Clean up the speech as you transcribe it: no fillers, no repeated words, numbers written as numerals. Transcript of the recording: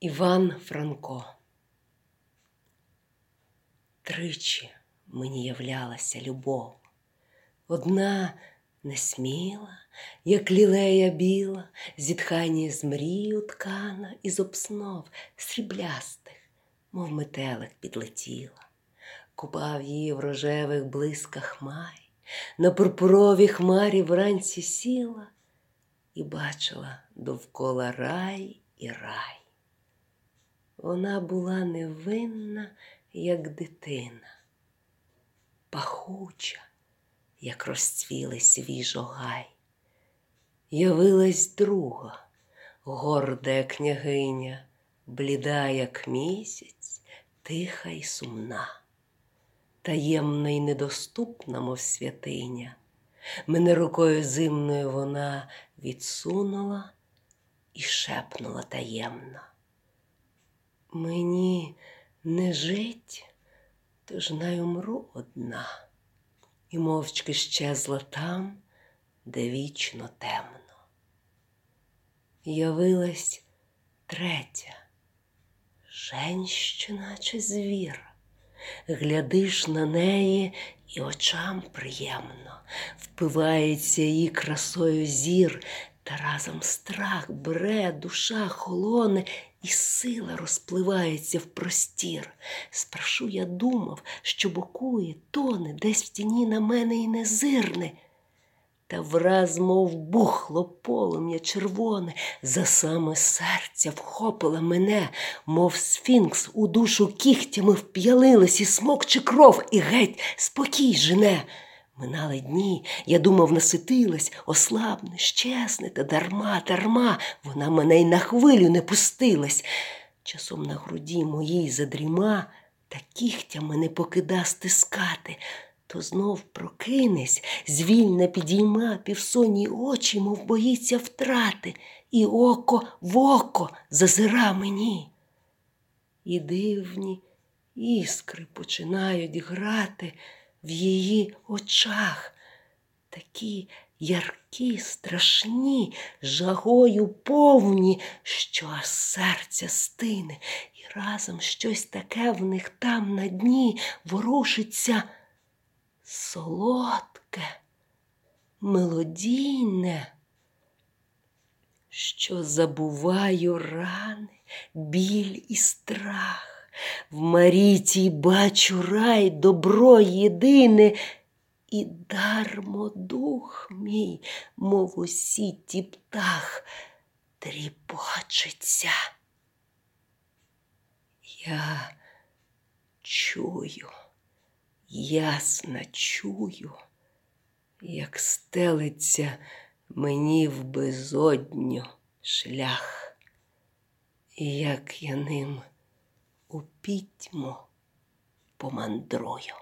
Іван Франко. Тричі мені являлася любов, одна несміла, як лілея біла, зітхання з мрію ткана, із обснов сріблястих, мов метелик, підлетіла. Купав її в рожевих блисках май, на пурпуровій хмарі вранці сіла і бачила довкола рай і рай. Вона була невинна, як дитина, пахуча, як розцвілий свіжо гай. Явилась друга, горда, як княгиня, бліда, як місяць, тиха й сумна, таємна й недоступна, мов святиня. Мене рукою зимною вона відсунула і шепнула таємно: мені не жить, тож найумру одна. І мовчки щезла там, де вічно темно. Явилась третя, женщина, наче звір. Глядиш на неї, і очам приємно, впивається її красою зір, та разом страх бере, душа холоне, і сила розпливається в простір. Спершу я думав, що бокує, тоне, десь в тіні на мене і не зирне. Та враз, мов бухло полум'я червоне, за саме серця вхопила мене, мов сфінкс у душу кігтями вп'ялилась, і смокче кров, і геть спокій жене. Минали дні, я думав, наситилась, ослабне, щесне, та дарма, вона мене й на хвилю не пустилась. Часом на груді моїй задріма, та кігтя мене покида стискати, то знов прокинесь, звільна підійма півсонні очі, мов боїться втрати, і око в око зазира мені. І дивні іскри починають грати в її очах, такі яркі, страшні, жагою повні, що аж серця стине, і разом щось таке в них там на дні ворушиться солодке, мелодійне, що забуваю рани, біль і страх. В Маріті бачу рай, добро єдине, і дармо дух мій, мов у сіті птах, тріпочеться. Я чую, ясно чую, як стелиться мені в безодню шлях, і як я ним у пітьму помандрую.